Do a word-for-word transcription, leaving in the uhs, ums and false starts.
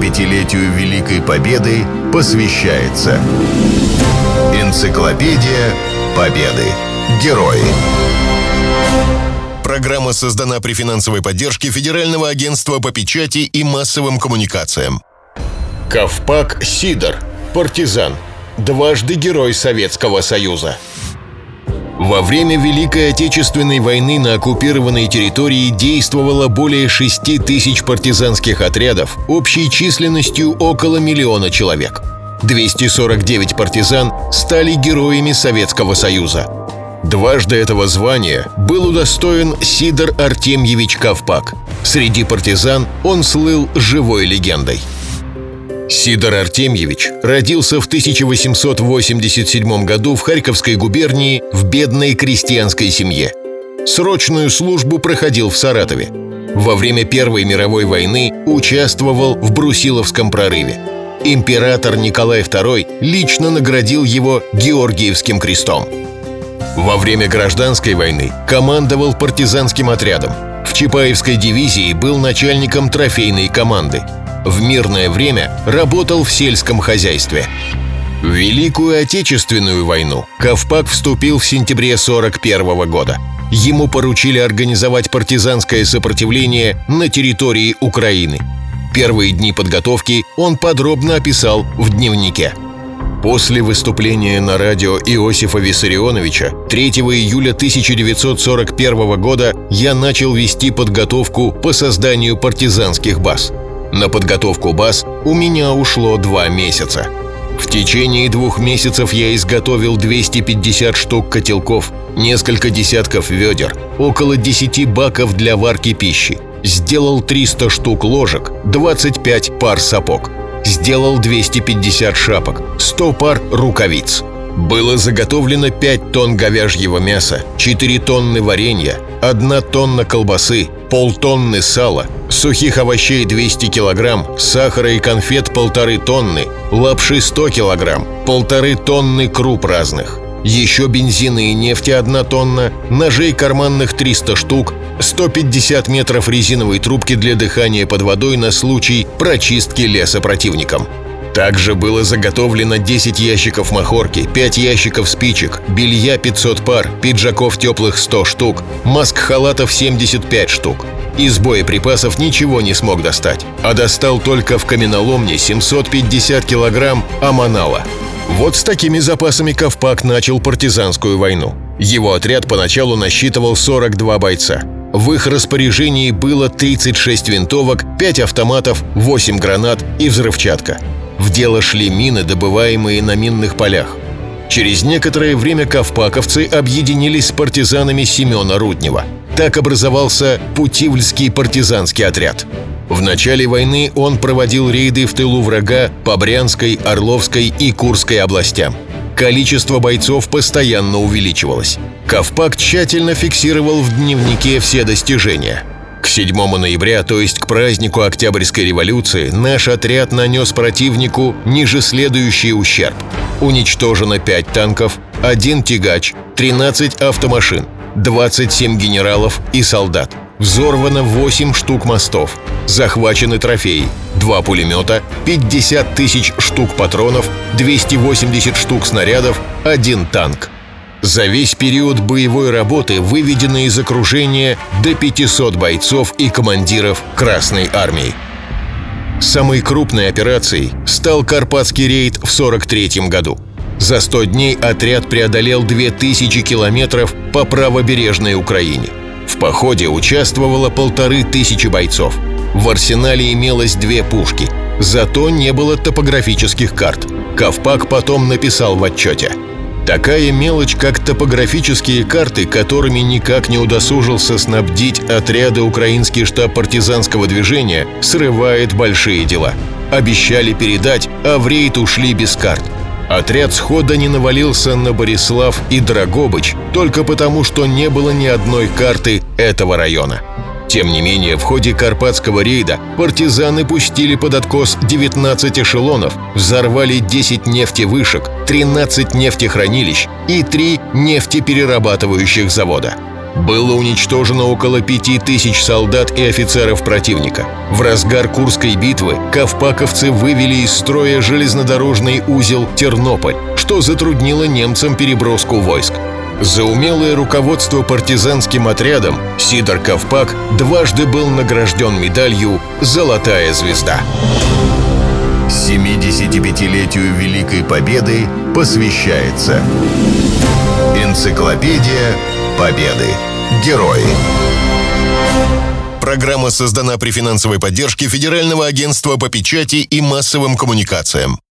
семидесятипятилетию Великой Победы посвящается Энциклопедия Победы. Герои. Программа создана при финансовой поддержке Федерального агентства по печати и массовым коммуникациям. Ковпак Сидор. Партизан. Дважды Герой Советского Союза. Во время Великой Отечественной войны на оккупированной территории действовало более шести тысяч партизанских отрядов общей численностью около миллиона человек. двести сорок девять партизан стали героями Советского Союза. Дважды этого звания был удостоен Сидор Артемьевич Ковпак. Среди партизан он слыл живой легендой. Сидор Артемьевич родился в тысяча восемьсот восемьдесят седьмом году в Харьковской губернии в бедной крестьянской семье. Срочную службу проходил в Саратове. Во время Первой мировой войны участвовал в Брусиловском прорыве. Император Николай второй лично наградил его Георгиевским крестом. Во время Гражданской войны командовал партизанским отрядом. В Чапаевской дивизии был начальником трофейной команды. В мирное время работал в сельском хозяйстве. В Великую Отечественную войну Ковпак вступил в сентябре сорок первого года. Ему поручили организовать партизанское сопротивление на территории Украины. Первые дни подготовки он подробно описал в дневнике. После выступления на радио Иосифа Виссарионовича третьего июля тысяча девятьсот сорок первого года я начал вести подготовку по созданию партизанских баз. На подготовку баз у меня ушло два месяца. В течение двух месяцев я изготовил двести пятьдесят штук котелков, несколько десятков ведер, около десяти баков для варки пищи, сделал триста штук ложек, двадцать пять пар сапог, сделал двести пятьдесят шапок, сто пар рукавиц. Было заготовлено пять тонн говяжьего мяса, четыре тонны варенья, одна тонна колбасы, полтонны сала, сухих овощей двести килограмм, сахара и конфет полторы тонны, лапши сто килограмм, полторы тонны круп разных, еще бензина и нефти одна тонна, ножей карманных триста штук, сто пятьдесят метров резиновой трубки для дыхания под водой на случай прочистки леса противником. Также было заготовлено десять ящиков махорки, пять ящиков спичек, белья пятьсот пар, пиджаков теплых сто штук, маск-халатов семьдесят пять штук. Из боеприпасов ничего не смог достать, а достал только в каменоломне семьсот пятьдесят килограмм амонала. Вот с такими запасами Ковпак начал партизанскую войну. Его отряд поначалу насчитывал сорок два бойца. В их распоряжении было тридцать шесть винтовок, пять автоматов, восемь гранат и взрывчатка. В дело шли мины, добываемые на минных полях. Через некоторое время ковпаковцы объединились с партизанами Семена Руднева. Так образовался путивльский партизанский отряд. В начале войны он проводил рейды в тылу врага по Брянской, Орловской и Курской областям. Количество бойцов постоянно увеличивалось. Ковпак тщательно фиксировал в дневнике все достижения. К седьмому ноября, то есть к празднику Октябрьской революции, наш отряд нанес противнику ниже следующий ущерб. Уничтожено пять танков, один тягач, тринадцать автомашин, двадцать семь генералов и солдат. Взорвано восемь штук мостов. Захвачены трофеи, два пулемета, пятьдесят тысяч штук патронов, двести восемьдесят штук снарядов, один танк. За весь период боевой работы выведено из окружения до пятисот бойцов и командиров Красной Армии. Самой крупной операцией стал Карпатский рейд в сорок третьем году. За сто дней отряд преодолел две тысячи километров по правобережной Украине. В походе участвовало полторы тысячи бойцов. В арсенале имелось две пушки, зато не было топографических карт. Ковпак потом написал в отчете: такая мелочь, как топографические карты, которыми никак не удосужился снабдить отряды украинский штаб партизанского движения, срывает большие дела. Обещали передать, а в рейд ушли без карт. Отряд схода не навалился на Борислав и Дрогобыч только потому, что не было ни одной карты этого района. Тем не менее, в ходе Карпатского рейда партизаны пустили под откос девятнадцать эшелонов, взорвали десять нефтевышек, тринадцать нефтехранилищ и три нефтеперерабатывающих завода. Было уничтожено около пяти тысяч солдат и офицеров противника. В разгар Курской битвы ковпаковцы вывели из строя железнодорожный узел Тернополь, что затруднило немцам переброску войск. За умелое руководство партизанским отрядом Сидор Ковпак дважды был награжден медалью «Золотая звезда». семидесятипятилетию Великой Победы посвящается «Энциклопедия Победы. Герои». Программа создана при финансовой поддержке Федерального агентства по печати и массовым коммуникациям.